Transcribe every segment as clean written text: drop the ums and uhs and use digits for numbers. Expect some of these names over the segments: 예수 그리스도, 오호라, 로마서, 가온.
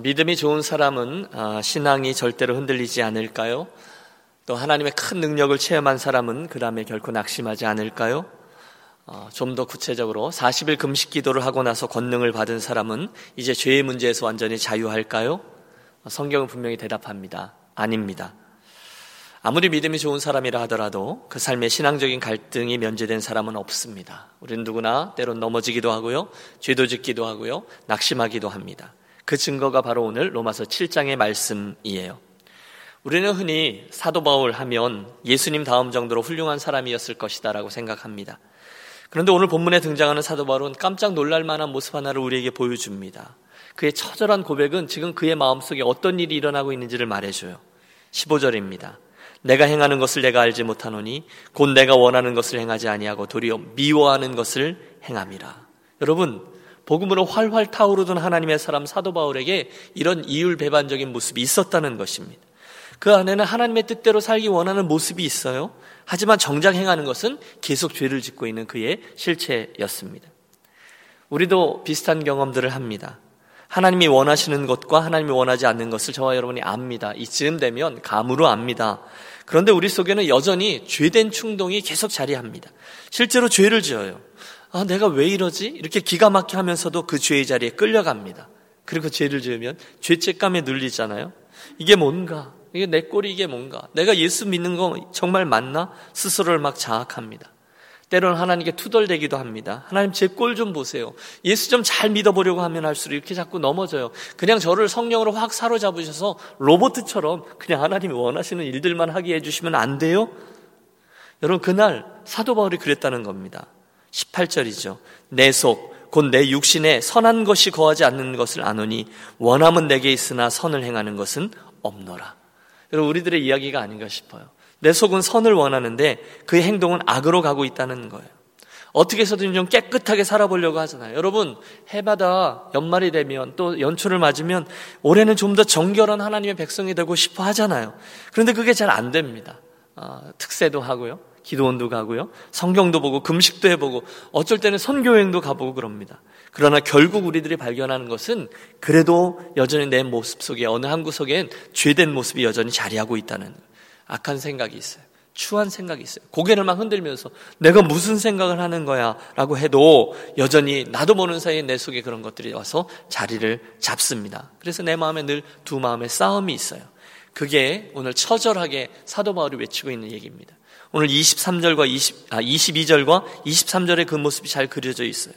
믿음이 좋은 사람은 신앙이 절대로 흔들리지 않을까요? 또 하나님의 큰 능력을 체험한 사람은 그 다음에 결코 낙심하지 않을까요? 좀 더 구체적으로 40일 금식 기도를 하고 나서 권능을 받은 사람은 이제 죄의 문제에서 완전히 자유할까요? 성경은 분명히 대답합니다. 아닙니다. 아무리 믿음이 좋은 사람이라 하더라도 그 삶의 신앙적인 갈등이 면제된 사람은 없습니다. 우리는 누구나 때론 넘어지기도 하고요, 죄도 짓기도 하고요, 낙심하기도 합니다. 그 증거가 바로 오늘 로마서 7장의 말씀이에요. 우리는 흔히 사도 바울 하면 예수님 다음 정도로 훌륭한 사람이었을 것이다 라고 생각합니다. 그런데 오늘 본문에 등장하는 사도 바울은 깜짝 놀랄 만한 모습 하나를 우리에게 보여줍니다. 그의 처절한 고백은 지금 그의 마음속에 어떤 일이 일어나고 있는지를 말해줘요. 15절입니다. 내가 행하는 것을 내가 알지 못하노니 곧 내가 원하는 것을 행하지 아니하고 도리어 미워하는 것을 행함이라. 여러분, 복음으로 활활 타오르던 하나님의 사람 사도 바울에게 이런 이율배반적인 모습이 있었다는 것입니다. 그 안에는 하나님의 뜻대로 살기 원하는 모습이 있어요. 하지만 정작 행하는 것은 계속 죄를 짓고 있는 그의 실체였습니다. 우리도 비슷한 경험들을 합니다. 하나님이 원하시는 것과 하나님이 원하지 않는 것을 저와 여러분이 압니다. 이쯤 되면 감으로 압니다. 그런데 우리 속에는 여전히 죄된 충동이 계속 자리합니다. 실제로 죄를 지어요. 내가 왜 이러지? 이렇게 기가 막히게 하면서도 그 죄의 자리에 끌려갑니다. 그리고 죄를 지으면 죄책감에 눌리잖아요. 이게 뭔가? 이게 내 꼴이 이게 뭔가? 내가 예수 믿는 거 정말 맞나? 스스로를 막 자학합니다. 때로는 하나님께 투덜대기도 합니다. 하나님 제 꼴 좀 보세요. 예수 좀 잘 믿어보려고 하면 할수록 이렇게 자꾸 넘어져요. 그냥 저를 성령으로 확 사로잡으셔서 로봇처럼 그냥 하나님이 원하시는 일들만 하게 해주시면 안 돼요? 여러분, 그날 사도 바울이 그랬다는 겁니다. 18절이죠. 내 속 곧 내 육신에 선한 것이 거하지 않는 것을 아노니 원함은 내게 있으나 선을 행하는 것은 없노라. 여러분, 우리들의 이야기가 아닌가 싶어요. 내 속은 선을 원하는데 그 행동은 악으로 가고 있다는 거예요. 어떻게 해서든 좀 깨끗하게 살아보려고 하잖아요. 여러분, 해마다 연말이 되면 또 연초를 맞으면 올해는 좀 더 정결한 하나님의 백성이 되고 싶어 하잖아요. 그런데 그게 잘 안 됩니다. 특세도 하고요, 기도원도 가고요, 성경도 보고 금식도 해보고 어쩔 때는 선교여행도 가보고 그럽니다. 그러나 결국 우리들이 발견하는 것은 그래도 여전히 내 모습 속에 어느 한 구석엔 죄된 모습이 여전히 자리하고 있다는 거예요. 악한 생각이 있어요. 추한 생각이 있어요. 고개를 막 흔들면서 내가 무슨 생각을 하는 거야 라고 해도 여전히 나도 모르는 사이에 내 속에 그런 것들이 와서 자리를 잡습니다. 그래서 내 마음에 늘 두 마음의 싸움이 있어요. 그게 오늘 처절하게 사도 바울이 외치고 있는 얘기입니다. 오늘 22절과 23절의 그 모습이 잘 그려져 있어요.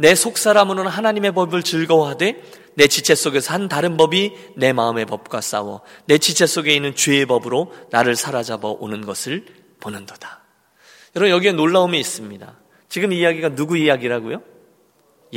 내 속사람으로는 하나님의 법을 즐거워하되 내 지체 속에서 한 다른 법이 내 마음의 법과 싸워 내 지체 속에 있는 죄의 법으로 나를 사로잡아 오는 것을 보는도다. 여러분, 여기에 놀라움이 있습니다. 지금 이야기가 누구 이야기라고요?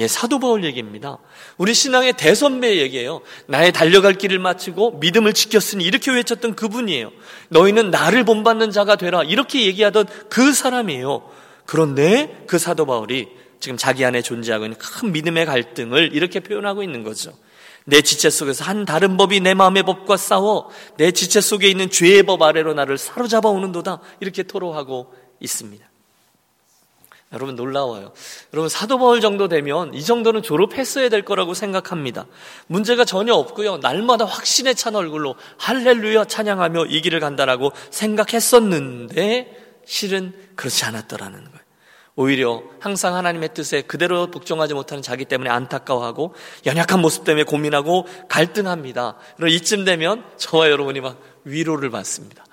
사도 바울 얘기입니다. 우리 신앙의 대선배의 얘기예요. 나의 달려갈 길을 마치고 믿음을 지켰으니 이렇게 외쳤던 그분이에요. 너희는 나를 본받는 자가 되라 이렇게 얘기하던 그 사람이에요. 그런데 그 사도 바울이 지금 자기 안에 존재하고 있는 큰 믿음의 갈등을 이렇게 표현하고 있는 거죠. 내 지체 속에서 한 다른 법이 내 마음의 법과 싸워 내 지체 속에 있는 죄의 법 아래로 나를 사로잡아 오는도다 이렇게 토로하고 있습니다. 여러분, 놀라워요. 여러분, 사도 바울 정도 되면 이 정도는 졸업했어야 될 거라고 생각합니다. 문제가 전혀 없고요, 날마다 확신에 찬 얼굴로 할렐루야 찬양하며 이 길을 간다라고 생각했었는데 실은 그렇지 않았더라는 거예요. 오히려 항상 하나님의 뜻에 그대로 복종하지 못하는 자기 때문에 안타까워하고 연약한 모습 때문에 고민하고 갈등합니다. 그리고 이쯤 되면 저와 여러분이 막 위로를 받습니다.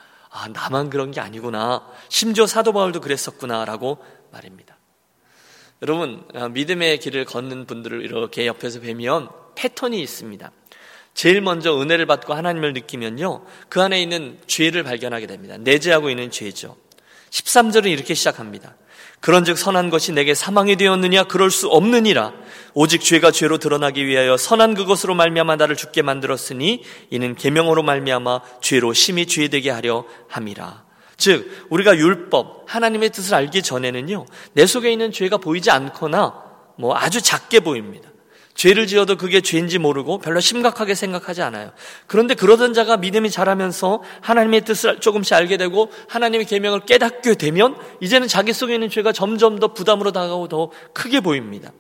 나만 그런 게 아니구나. 심지어 사도 바울도 그랬었구나라고 말입니다. 여러분, 믿음의 길을 걷는 분들을 이렇게 옆에서 뵈면 패턴이 있습니다. 제일 먼저 은혜를 받고 하나님을 느끼면요, 그 안에 있는 죄를 발견하게 됩니다. 내재하고 있는 죄죠. 13절은 이렇게 시작합니다. 그런즉 선한 것이 내게 사망이 되었느냐? 그럴 수 없느니라. 오직 죄가 죄로 드러나기 위하여 선한 그것으로 말미암아 나를 죽게 만들었으니 이는 계명으로 말미암아 죄로 심히 죄되게 하려 함이라. 즉, 우리가 율법, 하나님의 뜻을 알기 전에는요, 내 속에 있는 죄가 보이지 않거나 아주 작게 보입니다. 죄를 지어도 그게 죄인지 모르고 별로 심각하게 생각하지 않아요. 그런데 그러던 자가 믿음이 자라면서 하나님의 뜻을 조금씩 알게 되고 하나님의 계명을 깨닫게 되면 이제는 자기 속에 있는 죄가 점점 더 부담으로 다가오고 더 크게 보입니다.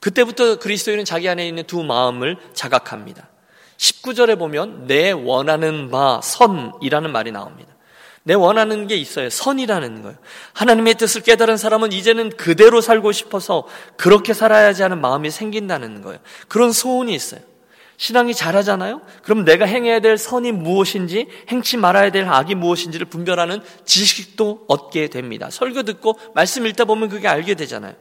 그때부터 그리스도인은 자기 안에 있는 두 마음을 자각합니다. 19절에 보면 내 원하는 바 선이라는 말이 나옵니다. 내 원하는 게 있어요. 선이라는 거예요. 하나님의 뜻을 깨달은 사람은 이제는 그대로 살고 싶어서 그렇게 살아야지 하는 마음이 생긴다는 거예요. 그런 소원이 있어요. 신앙이 잘하잖아요. 그럼 내가 행해야 될 선이 무엇인지 행치 말아야 될 악이 무엇인지를 분별하는 지식도 얻게 됩니다. 설교 듣고 말씀 읽다 보면 그게 알게 되잖아요.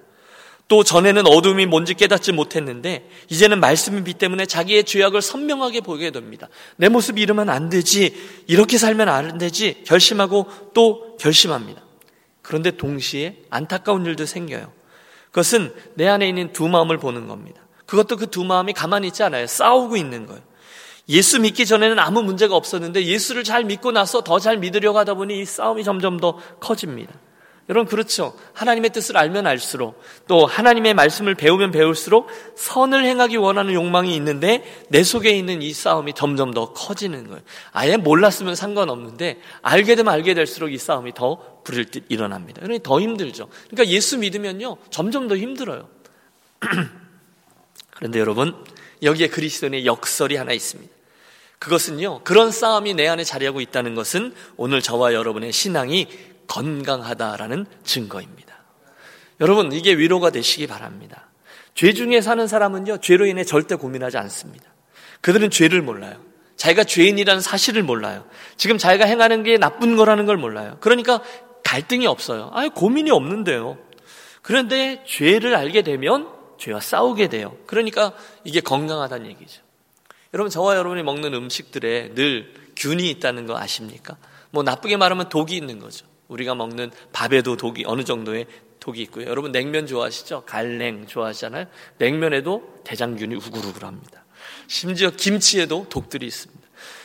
또 전에는 어둠이 뭔지 깨닫지 못했는데 이제는 말씀의 빛 때문에 자기의 죄악을 선명하게 보게 됩니다. 내 모습이 이러면 안 되지, 이렇게 살면 안 되지 결심하고 또 결심합니다. 그런데 동시에 안타까운 일도 생겨요. 그것은 내 안에 있는 두 마음을 보는 겁니다. 그것도 그 두 마음이 가만히 있지 않아요. 싸우고 있는 거예요. 예수 믿기 전에는 아무 문제가 없었는데 예수를 잘 믿고 나서 더 잘 믿으려고 하다 보니 이 싸움이 점점 더 커집니다. 여러분 그렇죠. 하나님의 뜻을 알면 알수록 또 하나님의 말씀을 배우면 배울수록 선을 행하기 원하는 욕망이 있는데 내 속에 있는 이 싸움이 점점 더 커지는 거예요. 아예 몰랐으면 상관없는데 알게 되면 알게 될수록 이 싸움이 더 불일 듯 일어납니다. 그러니 더 힘들죠. 그러니까 예수 믿으면요 점점 더 힘들어요. 그런데 여러분 여기에 그리스도인의 역설이 하나 있습니다. 그것은요 그런 싸움이 내 안에 자리하고 있다는 것은 오늘 저와 여러분의 신앙이 건강하다라는 증거입니다. 여러분 이게 위로가 되시기 바랍니다. 죄 중에 사는 사람은요 죄로 인해 절대 고민하지 않습니다. 그들은 죄를 몰라요. 자기가 죄인이라는 사실을 몰라요. 지금 자기가 행하는 게 나쁜 거라는 걸 몰라요. 그러니까 갈등이 없어요. 아예 고민이 없는데요. 그런데 죄를 알게 되면 죄와 싸우게 돼요. 그러니까 이게 건강하다는 얘기죠. 여러분 저와 여러분이 먹는 음식들에 늘 균이 있다는 거 아십니까? 뭐 나쁘게 말하면 독이 있는 거죠. 우리가 먹는 밥에도 독이 어느 정도의 독이 있고요. 여러분 냉면 좋아하시죠? 갈냉 좋아하시잖아요. 냉면에도 대장균이 우글우글합니다. 심지어 김치에도 독들이 있습니다.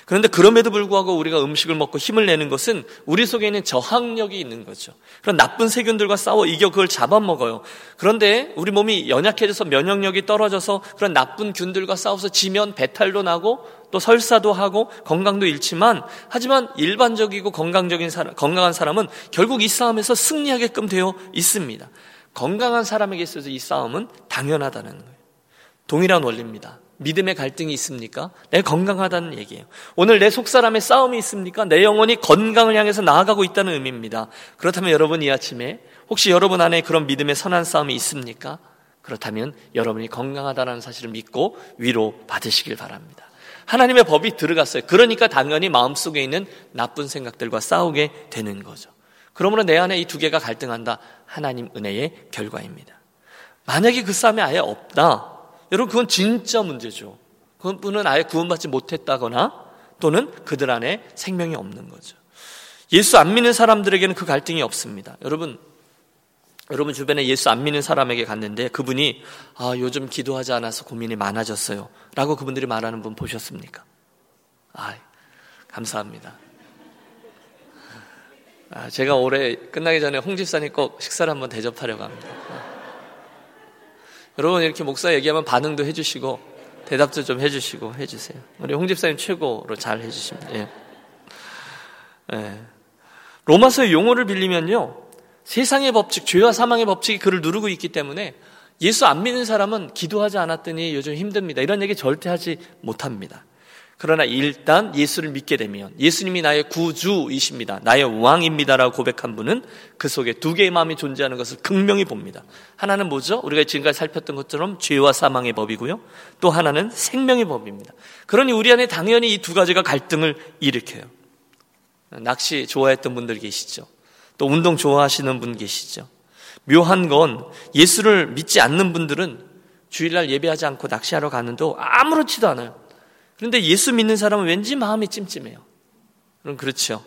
그런데 그럼에도 불구하고 우리가 음식을 먹고 힘을 내는 것은 우리 속에 있는 저항력이 있는 거죠. 그런 나쁜 세균들과 싸워 이겨 그걸 잡아먹어요. 그런데 우리 몸이 연약해져서 면역력이 떨어져서 그런 나쁜 균들과 싸워서 지면 배탈도 나고 또 설사도 하고 건강도 잃지만 하지만 일반적이고 건강적인 사람, 건강한 사람은 결국 이 싸움에서 승리하게끔 되어 있습니다. 건강한 사람에게 있어서 이 싸움은 당연하다는 거예요. 동일한 원리입니다. 믿음의 갈등이 있습니까? 내가 건강하다는 얘기예요. 오늘 내 속사람의 싸움이 있습니까? 내 영혼이 건강을 향해서 나아가고 있다는 의미입니다. 그렇다면 여러분 이 아침에 혹시 여러분 안에 그런 믿음의 선한 싸움이 있습니까? 그렇다면 여러분이 건강하다는 사실을 믿고 위로 받으시길 바랍니다. 하나님의 법이 들어갔어요. 그러니까 당연히 마음속에 있는 나쁜 생각들과 싸우게 되는 거죠. 그러므로 내 안에 이 두 개가 갈등한다. 하나님 은혜의 결과입니다. 만약에 그 싸움이 아예 없다. 여러분 그건 진짜 문제죠. 그분은 아예 구원받지 못했다거나 또는 그들 안에 생명이 없는 거죠. 예수 안 믿는 사람들에게는 그 갈등이 없습니다. 여러분 주변에 예수 안 믿는 사람에게 갔는데 그분이 아 요즘 기도하지 않아서 고민이 많아졌어요 라고 그분들이 말하는 분 보셨습니까? 아 감사합니다. 아, 제가 올해 끝나기 전에 홍 집사님 꼭 식사를 한번 대접하려고 합니다. 여러분 이렇게 목사 얘기하면 반응도 해주시고 대답도 좀 해주시고 해주세요. 우리 홍 집사님 최고로 잘 해주십니다. 예. 예. 로마서의 용어를 빌리면요 세상의 법칙, 죄와 사망의 법칙이 그를 누르고 있기 때문에 예수 안 믿는 사람은 기도하지 않았더니 요즘 힘듭니다 이런 얘기 절대 하지 못합니다. 그러나 일단 예수를 믿게 되면 예수님이 나의 구주이십니다. 나의 왕입니다라고 고백한 분은 그 속에 두 개의 마음이 존재하는 것을 극명히 봅니다. 하나는 뭐죠? 우리가 지금까지 살폈던 것처럼 죄와 사망의 법이고요. 또 하나는 생명의 법입니다. 그러니 우리 안에 당연히 이 두 가지가 갈등을 일으켜요. 낚시 좋아했던 분들 계시죠? 또 운동 좋아하시는 분 계시죠? 묘한 건 예수를 믿지 않는 분들은 주일날 예배하지 않고 낚시하러 가는데 아무렇지도 않아요. 그런데 예수 믿는 사람은 왠지 마음이 찜찜해요. 그럼 그렇죠.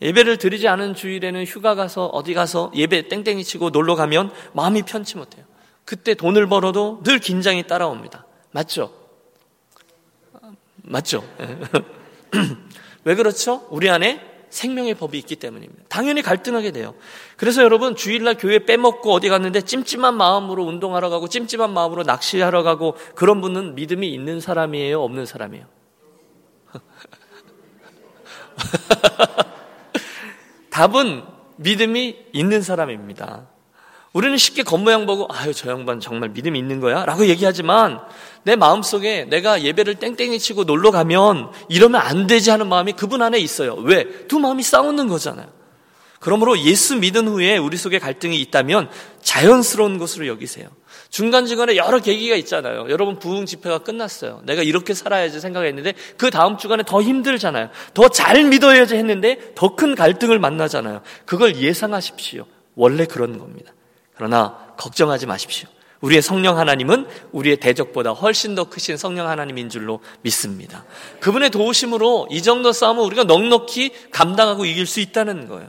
예배를 드리지 않은 주일에는 휴가 가서 어디 가서 예배 땡땡이 치고 놀러 가면 마음이 편치 못해요. 그때 돈을 벌어도 늘 긴장이 따라옵니다. 맞죠? 맞죠? 왜 그렇죠? 우리 안에 생명의 법이 있기 때문입니다. 당연히 갈등하게 돼요. 그래서 여러분 주일날 교회 빼먹고 어디 갔는데 찜찜한 마음으로 운동하러 가고 찜찜한 마음으로 낚시하러 가고 그런 분은 믿음이 있는 사람이에요? 없는 사람이에요? 답은 믿음이 있는 사람입니다. 우리는 쉽게 겉모양 보고 아유 저 양반 정말 믿음이 있는 거야? 라고 얘기하지만 내 마음속에 내가 예배를 땡땡이 치고 놀러 가면 이러면 안 되지 하는 마음이 그분 안에 있어요. 왜? 두 마음이 싸우는 거잖아요. 그러므로 예수 믿은 후에 우리 속에 갈등이 있다면 자연스러운 것으로 여기세요. 중간중간에 여러 계기가 있잖아요. 여러분 부흥 집회가 끝났어요. 내가 이렇게 살아야지 생각했는데 그 다음 주간에 더 힘들잖아요. 더 잘 믿어야지 했는데 더 큰 갈등을 만나잖아요. 그걸 예상하십시오. 원래 그런 겁니다. 그러나 걱정하지 마십시오. 우리의 성령 하나님은 우리의 대적보다 훨씬 더 크신 성령 하나님인 줄로 믿습니다. 그분의 도우심으로 이 정도 싸움은 우리가 넉넉히 감당하고 이길 수 있다는 거예요.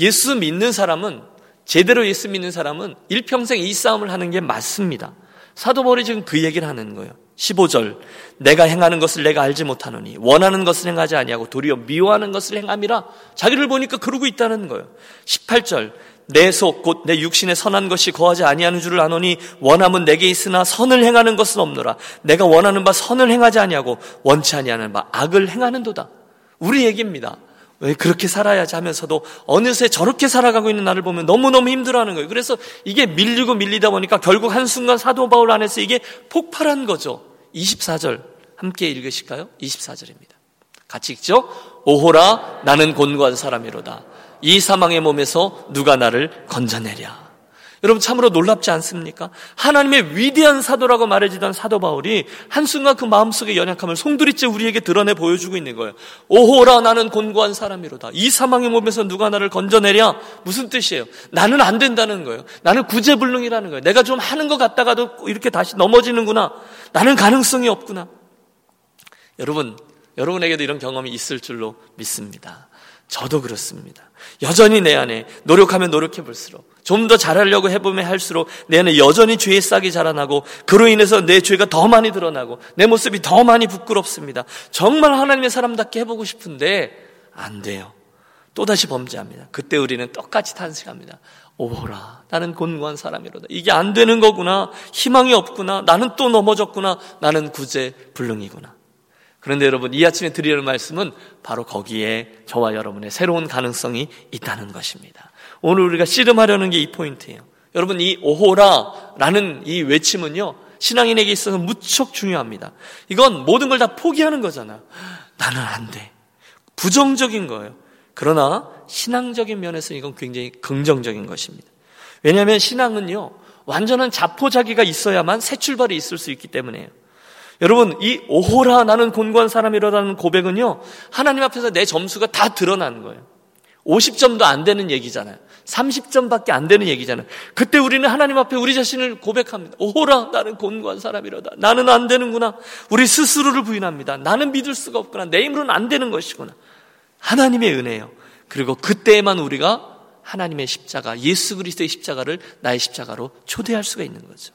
예수 믿는 사람은, 제대로 예수 믿는 사람은 일평생 이 싸움을 하는 게 맞습니다. 사도 바울이 지금 그 얘기를 하는 거예요. 15절, 내가 행하는 것을 내가 알지 못하노니 원하는 것을 행하지 아니하고 도리어 미워하는 것을 행함이라. 자기를 보니까 그러고 있다는 거예요. 18절, 내 속 곧 내 육신에 선한 것이 거하지 아니하는 줄을 아노니 원함은 내게 있으나 선을 행하는 것은 없노라. 내가 원하는 바 선을 행하지 아니하고 원치 아니하는 바 악을 행하는도다. 우리 얘기입니다. 왜 그렇게 살아야지 하면서도 어느새 저렇게 살아가고 있는 나를 보면 너무너무 힘들어하는 거예요. 그래서 이게 밀리고 밀리다 보니까 결국 한순간 사도 바울 안에서 이게 폭발한 거죠. 24절 함께 읽으실까요? 24절입니다. 같이 읽죠. 오호라, 나는 곤고한 사람이로다. 이 사망의 몸에서 누가 나를 건져내랴. 여러분 참으로 놀랍지 않습니까? 하나님의 위대한 사도라고 말해지던 사도 바울이 한순간 그 마음속의 연약함을 송두리째 우리에게 드러내 보여주고 있는 거예요. 오호라, 나는 곤고한 사람이로다. 이 사망의 몸에서 누가 나를 건져내랴. 무슨 뜻이에요? 나는 안 된다는 거예요. 나는 구제불능이라는 거예요. 내가 좀 하는 것 같다가도 이렇게 다시 넘어지는구나. 나는 가능성이 없구나. 여러분, 여러분에게도 이런 경험이 있을 줄로 믿습니다. 저도 그렇습니다. 여전히 내 안에 노력하면 노력해볼수록, 좀 더 잘하려고 해보면 할수록 내 안에 여전히 죄의 싹이 자라나고 그로 인해서 내 죄가 더 많이 드러나고 내 모습이 더 많이 부끄럽습니다. 정말 하나님의 사람답게 해보고 싶은데 안 돼요. 또다시 범죄합니다. 그때 우리는 똑같이 탄식합니다. 오호라, 나는 곤고한 사람이로다. 이게 안 되는 거구나. 희망이 없구나. 나는 또 넘어졌구나. 나는 구제불능이구나. 그런데 여러분, 이 아침에 드리는 말씀은 바로 거기에 저와 여러분의 새로운 가능성이 있다는 것입니다. 오늘 우리가 씨름하려는 게 이 포인트예요. 여러분, 이 오호라라는 이 외침은요, 신앙인에게 있어서 무척 중요합니다. 이건 모든 걸 다 포기하는 거잖아요. 나는 안 돼. 부정적인 거예요. 그러나 신앙적인 면에서 이건 굉장히 긍정적인 것입니다. 왜냐하면 신앙은요, 완전한 자포자기가 있어야만 새 출발이 있을 수 있기 때문에요. 여러분, 이 오호라, 나는 곤고한 사람이라는 고백은요, 하나님 앞에서 내 점수가 다 드러난 거예요. 50점도 안 되는 얘기잖아요. 30점밖에 안 되는 얘기잖아요. 그때 우리는 하나님 앞에 우리 자신을 고백합니다. 오호라, 나는 곤고한 사람이라다. 나는 안 되는구나. 우리 스스로를 부인합니다. 나는 믿을 수가 없구나. 내 힘으로는 안 되는 것이구나. 하나님의 은혜예요. 그리고 그때에만 우리가 하나님의 십자가, 예수 그리스도의 십자가를 나의 십자가로 초대할 수가 있는 거죠.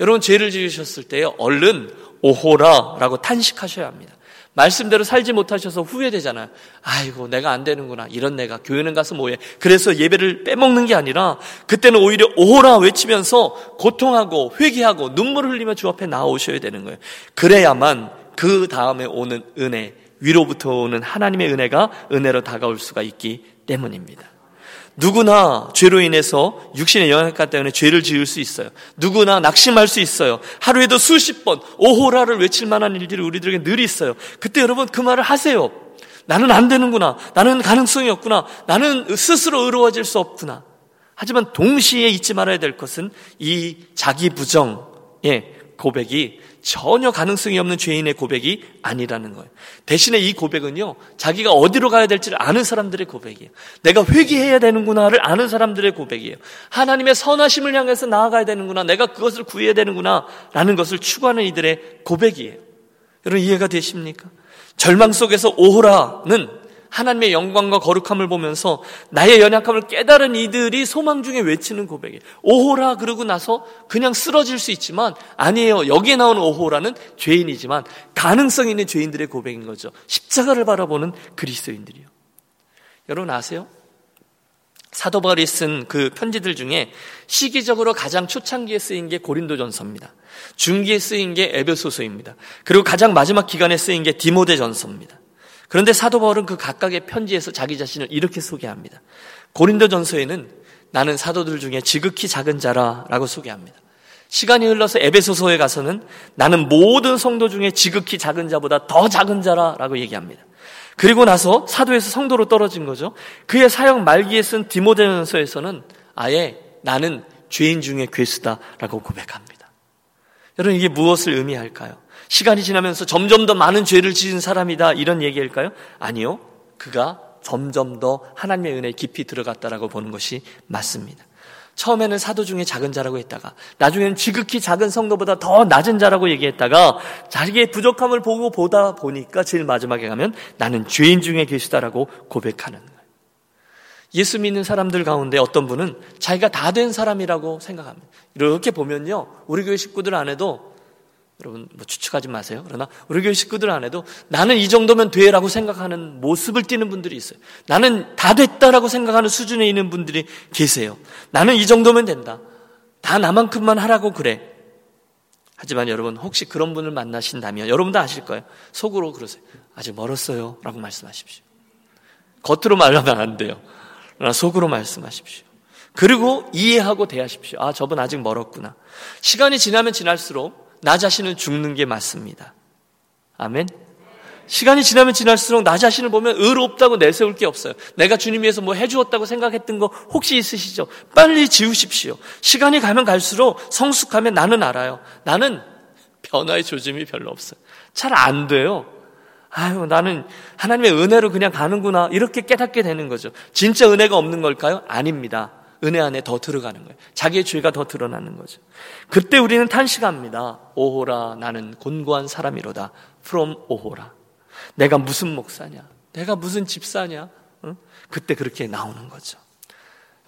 여러분, 죄를 지으셨을 때에 얼른 오호라라고 탄식하셔야 합니다. 말씀대로 살지 못하셔서 후회되잖아요. 아이고, 내가 안 되는구나. 이런 내가 교회는 가서 뭐해. 그래서 예배를 빼먹는 게 아니라 그때는 오히려 오호라 외치면서 고통하고 회개하고 눈물 흘리며 주 앞에 나오셔야 되는 거예요. 그래야만 그 다음에 오는 은혜, 위로부터 오는 하나님의 은혜가 은혜로 다가올 수가 있기 때문입니다. 누구나 죄로 인해서 육신의 영향감 때문에 죄를 지을 수 있어요. 누구나 낙심할 수 있어요. 하루에도 수십 번 오호라를 외칠 만한 일들이 우리들에게 늘 있어요. 그때 여러분 그 말을 하세요. 나는 안 되는구나. 나는 가능성이 없구나. 나는 스스로 의로워질 수 없구나. 하지만 동시에 잊지 말아야 될 것은 이 자기 부정의 고백이 전혀 가능성이 없는 죄인의 고백이 아니라는 거예요. 대신에 이 고백은요, 자기가 어디로 가야 될지를 아는 사람들의 고백이에요. 내가 회개해야 되는구나를 아는 사람들의 고백이에요. 하나님의 선하심을 향해서 나아가야 되는구나, 내가 그것을 구해야 되는구나 라는 것을 추구하는 이들의 고백이에요. 여러분 이해가 되십니까? 절망 속에서 오호라는 하나님의 영광과 거룩함을 보면서 나의 연약함을 깨달은 이들이 소망 중에 외치는 고백이에요. 오호라 그러고 나서 그냥 쓰러질 수 있지만, 아니에요. 여기에 나오는 오호라는 죄인이지만 가능성 있는 죄인들의 고백인 거죠. 십자가를 바라보는 그리스도인들이요. 여러분 아세요? 사도 바울이 쓴 그 편지들 중에 시기적으로 가장 초창기에 쓰인 게 고린도전서입니다. 중기에 쓰인 게 에베소서입니다. 그리고 가장 마지막 기간에 쓰인 게 디모데전서입니다. 그런데 사도 바울은 그 각각의 편지에서 자기 자신을 이렇게 소개합니다. 고린도전서에는 나는 사도들 중에 지극히 작은 자라 라고 소개합니다. 시간이 흘러서 에베소서에 가서는 나는 모든 성도 중에 지극히 작은 자보다 더 작은 자라 라고 얘기합니다. 그리고 나서 사도에서 성도로 떨어진 거죠. 그의 사역 말기에 쓴 디모데전서에서는 아예 나는 죄인 중에 괴수다 라고 고백합니다. 여러분 이게 무엇을 의미할까요? 시간이 지나면서 점점 더 많은 죄를 지은 사람이다 이런 얘기일까요? 아니요. 그가 점점 더 하나님의 은혜에 깊이 들어갔다라고 보는 것이 맞습니다. 처음에는 사도 중에 작은 자라고 했다가 나중에는 지극히 작은 성도보다 더 낮은 자라고 얘기했다가 자기의 부족함을 보다 보니까 제일 마지막에 가면 나는 죄인 중에 계시다라고 고백하는 거예요. 예수 믿는 사람들 가운데 어떤 분은 자기가 다 된 사람이라고 생각합니다. 이렇게 보면요. 우리 교회 식구들 안에도 여러분 뭐 추측하지 마세요. 그러나 우리 교회 식구들 안에도 나는 이 정도면 돼라고 생각하는 모습을 띠는 분들이 있어요. 나는 다 됐다라고 생각하는 수준에 있는 분들이 계세요. 나는 이 정도면 된다. 다 나만큼만 하라고 그래. 하지만 여러분 혹시 그런 분을 만나신다면 여러분도 아실 거예요. 속으로 그러세요. 아직 멀었어요 라고 말씀하십시오. 겉으로 말하면 안 돼요. 그러나 속으로 말씀하십시오. 그리고 이해하고 대하십시오. 아 저분 아직 멀었구나. 시간이 지나면 지날수록 나 자신은 죽는 게 맞습니다. 아멘. 시간이 지나면 지날수록 나 자신을 보면 의롭다고 내세울 게 없어요. 내가 주님 위해서 뭐 해주었다고 생각했던 거 혹시 있으시죠? 빨리 지우십시오. 시간이 가면 갈수록 성숙하면 나는 알아요. 나는 변화의 조짐이 별로 없어요. 잘 안 돼요. 아유, 나는 하나님의 은혜로 그냥 가는구나 이렇게 깨닫게 되는 거죠. 진짜 은혜가 없는 걸까요? 아닙니다. 은혜 안에 더 들어가는 거예요. 자기의 죄가 더 드러나는 거죠. 그때 우리는 탄식합니다. 오호라 나는 곤고한 사람이로다. From 오호라. 내가 무슨 목사냐? 내가 무슨 집사냐? 응? 그때 그렇게 나오는 거죠.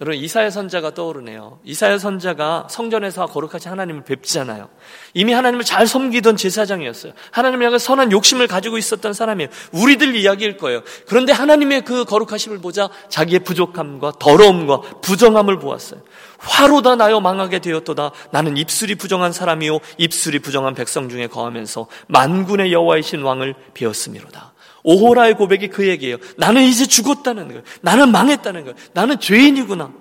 여러분 이사야 선자가 떠오르네요. 이사야 선자가 성전에서 거룩하신 하나님을 뵙잖아요. 이미 하나님을 잘 섬기던 제사장이었어요. 하나님을 향한 선한 욕심을 가지고 있었던 사람이에요. 우리들 이야기일 거예요. 그런데 하나님의 그 거룩하심을 보자 자기의 부족함과 더러움과 부정함을 보았어요. 화로다 나여 망하게 되었도다. 나는 입술이 부정한 사람이요 입술이 부정한 백성 중에 거하면서 만군의 여호와이신 왕을 배웠음이로다. 오호라의 고백이 그 얘기예요. 나는 이제 죽었다는 거예요. 나는 망했다는 거예요. 나는 죄인이구나.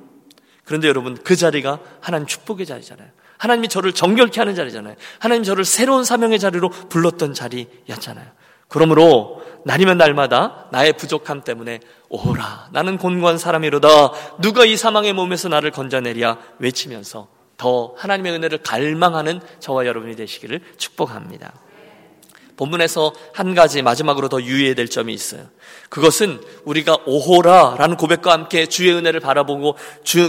그런데 여러분 그 자리가 하나님 축복의 자리잖아요. 하나님이 저를 정결케 하는 자리잖아요. 하나님이 저를 새로운 사명의 자리로 불렀던 자리였잖아요. 그러므로 날이면 날마다 나의 부족함 때문에 오호라 나는 곤고한 사람이로다. 누가 이 사망의 몸에서 나를 건져내랴 외치면서 더 하나님의 은혜를 갈망하는 저와 여러분이 되시기를 축복합니다. 본문에서 한 가지 마지막으로 더 유의해야 될 점이 있어요. 그것은 우리가 오호라라는 고백과 함께 주의 은혜를 바라보고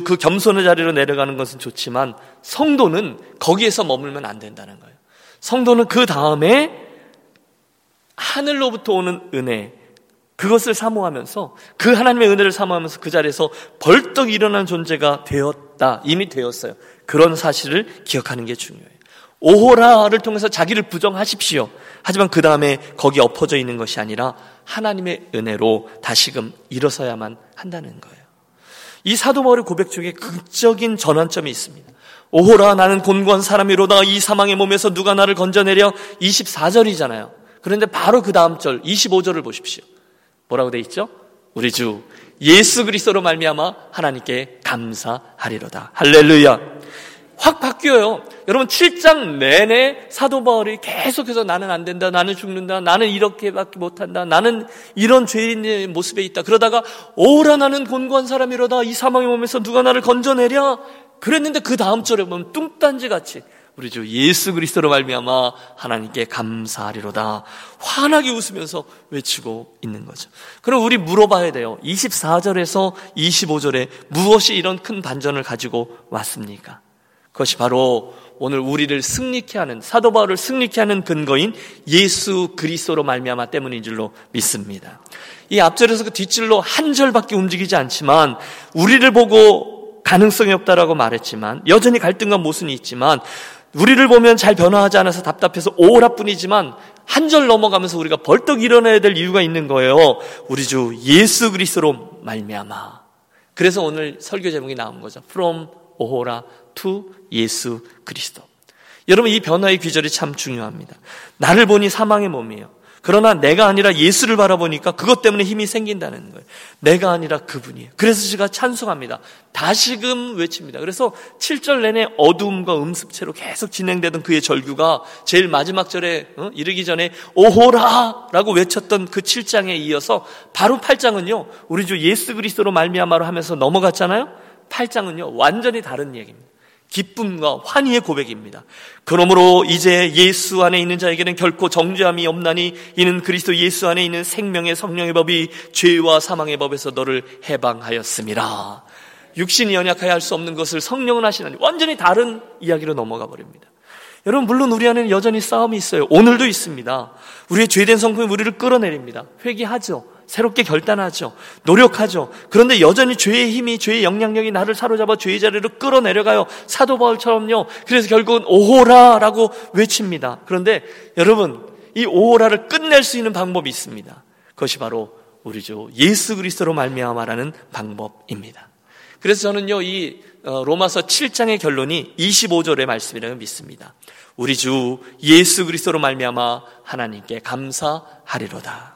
그 겸손의 자리로 내려가는 것은 좋지만 성도는 거기에서 머물면 안 된다는 거예요. 성도는 그 다음에 하늘로부터 오는 은혜 그것을 사모하면서 그 하나님의 은혜를 사모하면서 그 자리에서 벌떡 일어난 존재가 되었다. 이미 되었어요. 그런 사실을 기억하는 게 중요해요. 오호라를 통해서 자기를 부정하십시오. 하지만 그 다음에 거기 엎어져 있는 것이 아니라 하나님의 은혜로 다시금 일어서야만 한다는 거예요. 이 사도 바울의 고백 중에 극적인 전환점이 있습니다. 오호라 나는 곤고한 사람이로다. 이 사망의 몸에서 누가 나를 건져내려. 24절이잖아요. 그런데 바로 그 다음 절 25절을 보십시오. 뭐라고 돼 있죠? 우리 주 예수 그리스도로 말미암아 하나님께 감사하리로다. 할렐루야. 확 바뀌어요. 여러분 7장 내내 사도 바울이 계속해서 나는 안 된다, 나는 죽는다, 나는 이렇게밖에 못한다, 나는 이런 죄인의 모습에 있다. 그러다가 오라 나는 곤고한 사람이로다. 이 사망의 몸에서 누가 나를 건져내랴. 그랬는데 그 다음 절에 보면 뚱딴지같이 우리 주 예수 그리스도로 말미암아 하나님께 감사하리로다. 환하게 웃으면서 외치고 있는 거죠. 그럼 우리 물어봐야 돼요. 24절에서 25절에 무엇이 이런 큰 반전을 가지고 왔습니까? 그것이 바로 오늘 우리를 승리케 하는 사도 바울을 승리케 하는 근거인 예수 그리스도로 말미암아 때문인 줄로 믿습니다. 이 앞절에서 그 뒷줄로 한 절밖에 움직이지 않지만 우리를 보고 가능성이 없다라고 말했지만 여전히 갈등과 모순이 있지만 우리를 보면 잘 변화하지 않아서 답답해서 오호라뿐이지만 한 절 넘어가면서 우리가 벌떡 일어나야 될 이유가 있는 거예요. 우리 주 예수 그리스도로 말미암아. 그래서 오늘 설교 제목이 나온 거죠. From 오호라 to 예수 그리스도. 여러분 이 변화의 귀절이 참 중요합니다. 나를 보니 사망의 몸이에요. 그러나 내가 아니라 예수를 바라보니까 그것 때문에 힘이 생긴다는 거예요. 내가 아니라 그분이에요. 그래서 제가 찬송합니다. 다시금 외칩니다. 그래서 7절 내내 어두움과 음습체로 계속 진행되던 그의 절규가 제일 마지막 절에 이르기 전에 오호라 라고 외쳤던 그 7장에 이어서 바로 8장은요, 우리 주 예수 그리스도로 말미암아로 하면서 넘어갔잖아요. 8장은요 완전히 다른 얘기입니다. 기쁨과 환희의 고백입니다. 그러므로 이제 예수 안에 있는 자에게는 결코 정죄함이 없나니 이는 그리스도 예수 안에 있는 생명의 성령의 법이 죄와 사망의 법에서 너를 해방하였습니다. 육신이 연약하여 할 수 없는 것을 성령은 하시나니, 완전히 다른 이야기로 넘어가 버립니다. 여러분, 물론 우리 안에는 여전히 싸움이 있어요. 오늘도 있습니다. 우리의 죄된 성품이 우리를 끌어내립니다. 회개하죠. 새롭게 결단하죠. 노력하죠. 그런데 여전히 죄의 힘이, 죄의 영향력이 나를 사로잡아 죄의 자리로 끌어내려가요. 사도 바울처럼요. 그래서 결국은 오호라라고 외칩니다. 그런데 여러분, 이 오호라를 끝낼 수 있는 방법이 있습니다. 그것이 바로 우리 주 예수 그리스도로 말미암아라는 방법입니다. 그래서 저는요, 이 로마서 7장의 결론이 25절의 말씀이라고 믿습니다. 우리 주 예수 그리스도로 말미암아 하나님께 감사하리로다.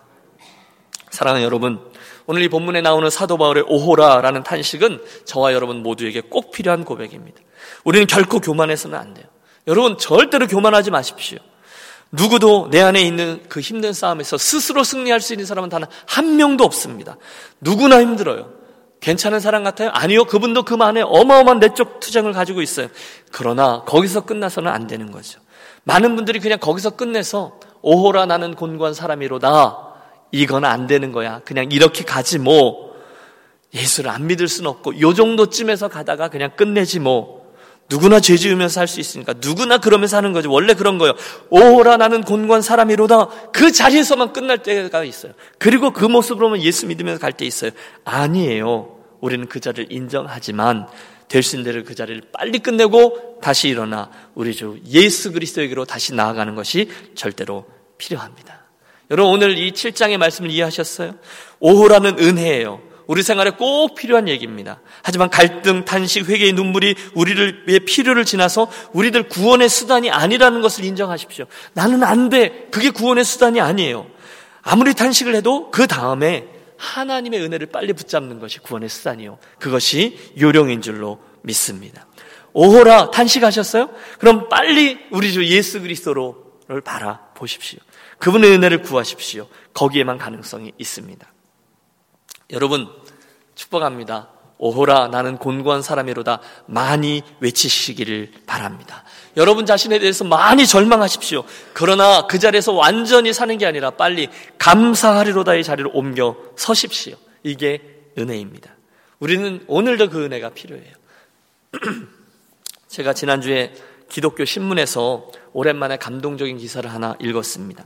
사랑하는 여러분, 오늘 이 본문에 나오는 사도 바울의 오호라라는 탄식은 저와 여러분 모두에게 꼭 필요한 고백입니다. 우리는 결코 교만해서는 안 돼요. 여러분, 절대로 교만하지 마십시오. 누구도 내 안에 있는 그 힘든 싸움에서 스스로 승리할 수 있는 사람은 단 한 명도 없습니다. 누구나 힘들어요. 괜찮은 사람 같아요? 아니요. 그분도 그만에 어마어마한 내적 투쟁을 가지고 있어요. 그러나 거기서 끝나서는 안 되는 거죠. 많은 분들이 그냥 거기서 끝내서 오호라 나는 곤고한 사람이로다, 이건 안 되는 거야, 그냥 이렇게 가지 뭐, 예수를 안 믿을 순 없고 요 정도쯤에서 가다가 그냥 끝내지 뭐, 누구나 죄 지으면서 할 수 있으니까 누구나 그러면서 하는 거지, 원래 그런 거예요. 오호라 나는 곤고한 사람이로다, 그 자리에서만 끝날 때가 있어요. 그리고 그 모습으로만 예수 믿으면서 갈 때 있어요. 아니에요. 우리는 그 자리를 인정하지만 될 수 있는 대로 그 자리를 빨리 끝내고 다시 일어나 우리 주 예수 그리스도에게로 다시 나아가는 것이 절대로 필요합니다. 여러분, 오늘 이 7장의 말씀을 이해하셨어요? 오호라는 은혜예요. 우리 생활에 꼭 필요한 얘기입니다. 하지만 갈등, 탄식, 회개의 눈물이 우리를 위해 필요를 지나서 우리들 구원의 수단이 아니라는 것을 인정하십시오. 나는 안 돼. 그게 구원의 수단이 아니에요. 아무리 탄식을 해도 그 다음에 하나님의 은혜를 빨리 붙잡는 것이 구원의 수단이요, 그것이 요령인 줄로 믿습니다. 오호라, 탄식하셨어요? 그럼 빨리 우리 주 예수 그리스도로를 바라보십시오. 그분의 은혜를 구하십시오. 거기에만 가능성이 있습니다. 여러분, 축복합니다. 오호라 나는 곤고한 사람이로다 많이 외치시기를 바랍니다. 여러분 자신에 대해서 많이 절망하십시오. 그러나 그 자리에서 완전히 사는 게 아니라 빨리 감사하리로다의 자리로 옮겨 서십시오. 이게 은혜입니다. 우리는 오늘도 그 은혜가 필요해요. 제가 지난주에 기독교 신문에서 오랜만에 감동적인 기사를 하나 읽었습니다.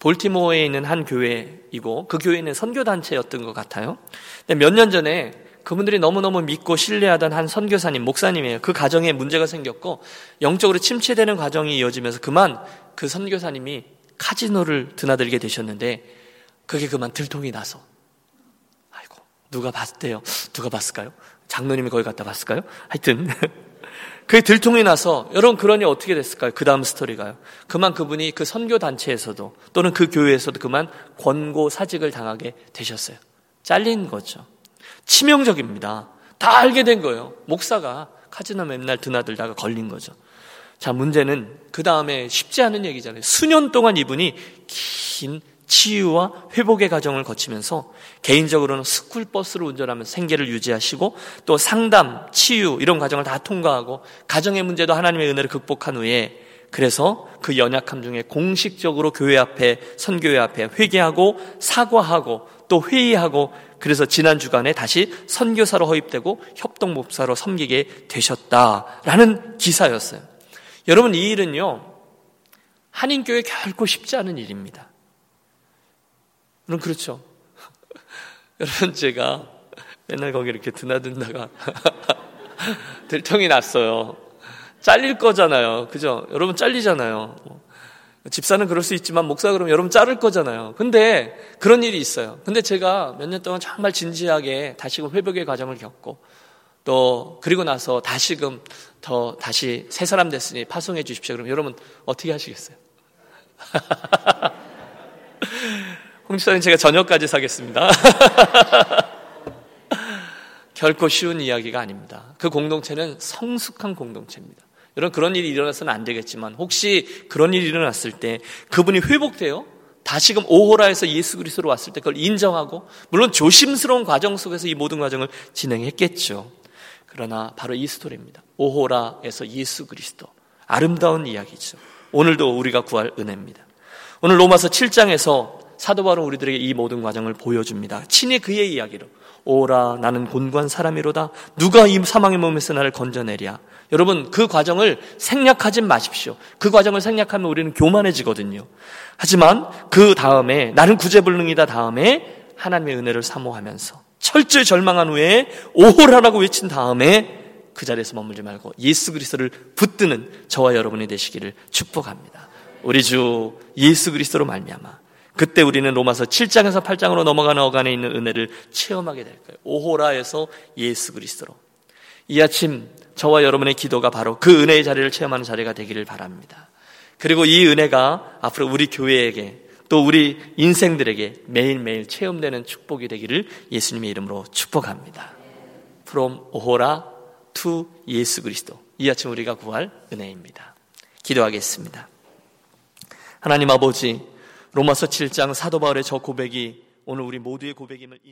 볼티모어에 있는 한 교회이고 그 교회는 선교단체였던 것 같아요. 근데 몇 년 전에 그분들이 너무너무 믿고 신뢰하던 한 선교사님, 목사님이에요. 그 가정에 문제가 생겼고 영적으로 침체되는 과정이 이어지면서 그만 그 선교사님이 카지노를 드나들게 되셨는데 그게 그만 들통이 나서, 아이고 누가 봤대요? 누가 봤을까요? 장로님이 거기 갔다 봤을까요? 하여튼 그게 들통이 나서, 여러분 그러니 어떻게 됐을까요? 그 다음 스토리가요, 그만 그분이 그 선교단체에서도 또는 그 교회에서도 그만 권고사직을 당하게 되셨어요. 잘린 거죠. 치명적입니다. 다 알게 된 거예요. 목사가 카지노 맨날 드나들다가 걸린 거죠. 자, 문제는 그 다음에 쉽지 않은 얘기잖아요. 수년 동안 이분이 긴 치유와 회복의 과정을 거치면서 개인적으로는 스쿨버스를 운전하면서 생계를 유지하시고 또 상담, 치유 이런 과정을 다 통과하고 가정의 문제도 하나님의 은혜를 극복한 후에, 그래서 그 연약함 중에 공식적으로 교회 앞에, 선교회 앞에 회개하고 사과하고 또 회의하고, 그래서 지난 주간에 다시 선교사로 허입되고 협동목사로 섬기게 되셨다라는 기사였어요. 여러분, 이 일은요 한인교회 결코 쉽지 않은 일입니다. 물론 그렇죠. 여러분, 제가 맨날 거기 이렇게 드나든다가 들통이 났어요. 잘릴 거잖아요. 그죠? 여러분 잘리잖아요. 집사는 그럴 수 있지만 목사 그러면 여러분 자를 거잖아요. 근데 그런 일이 있어요. 근데 제가 몇 년 동안 정말 진지하게 다시금 회복의 과정을 겪고 또 그리고 나서 다시금 더 다시 새 사람 됐으니 파송해 주십시오. 그럼 여러분 어떻게 하시겠어요? 홍집사님 제가 저녁까지 사겠습니다. 결코 쉬운 이야기가 아닙니다. 그 공동체는 성숙한 공동체입니다. 여러분 그런 일이 일어나서는 안 되겠지만 혹시 그런 일이 일어났을 때 그분이 회복돼요? 다시금 오호라에서 예수 그리스도로 왔을 때 그걸 인정하고 물론 조심스러운 과정 속에서 이 모든 과정을 진행했겠죠. 그러나 바로 이 스토리입니다. 오호라에서 예수 그리스도, 아름다운 이야기죠. 오늘도 우리가 구할 은혜입니다. 오늘 로마서 7장에서 사도 바울은 우리들에게 이 모든 과정을 보여줍니다. 친히 그의 이야기로 오라 나는 곤고한 사람이로다. 누가 이 사망의 몸에서 나를 건져내랴. 여러분 그 과정을 생략하지 마십시오. 그 과정을 생략하면 우리는 교만해지거든요. 하지만 그 다음에 나는 구제불능이다 다음에 하나님의 은혜를 사모하면서 철저히 절망한 후에 오호라라고 외친 다음에 그 자리에서 머물지 말고 예수 그리스도를 붙드는 저와 여러분이 되시기를 축복합니다. 우리 주 예수 그리스도로 말미암아 그때 우리는 로마서 7장에서 8장으로 넘어가는 어간에 있는 은혜를 체험하게 될 거예요. 오호라에서 예수 그리스도로. 이 아침 저와 여러분의 기도가 바로 그 은혜의 자리를 체험하는 자리가 되기를 바랍니다. 그리고 이 은혜가 앞으로 우리 교회에게 또 우리 인생들에게 매일매일 체험되는 축복이 되기를 예수님의 이름으로 축복합니다. From 오호라 to 예수 그리스도. 이 아침 우리가 구할 은혜입니다. 기도하겠습니다. 하나님 아버지, 로마서 7장 사도 바울의 저 고백이 오늘 우리 모두의 고백임을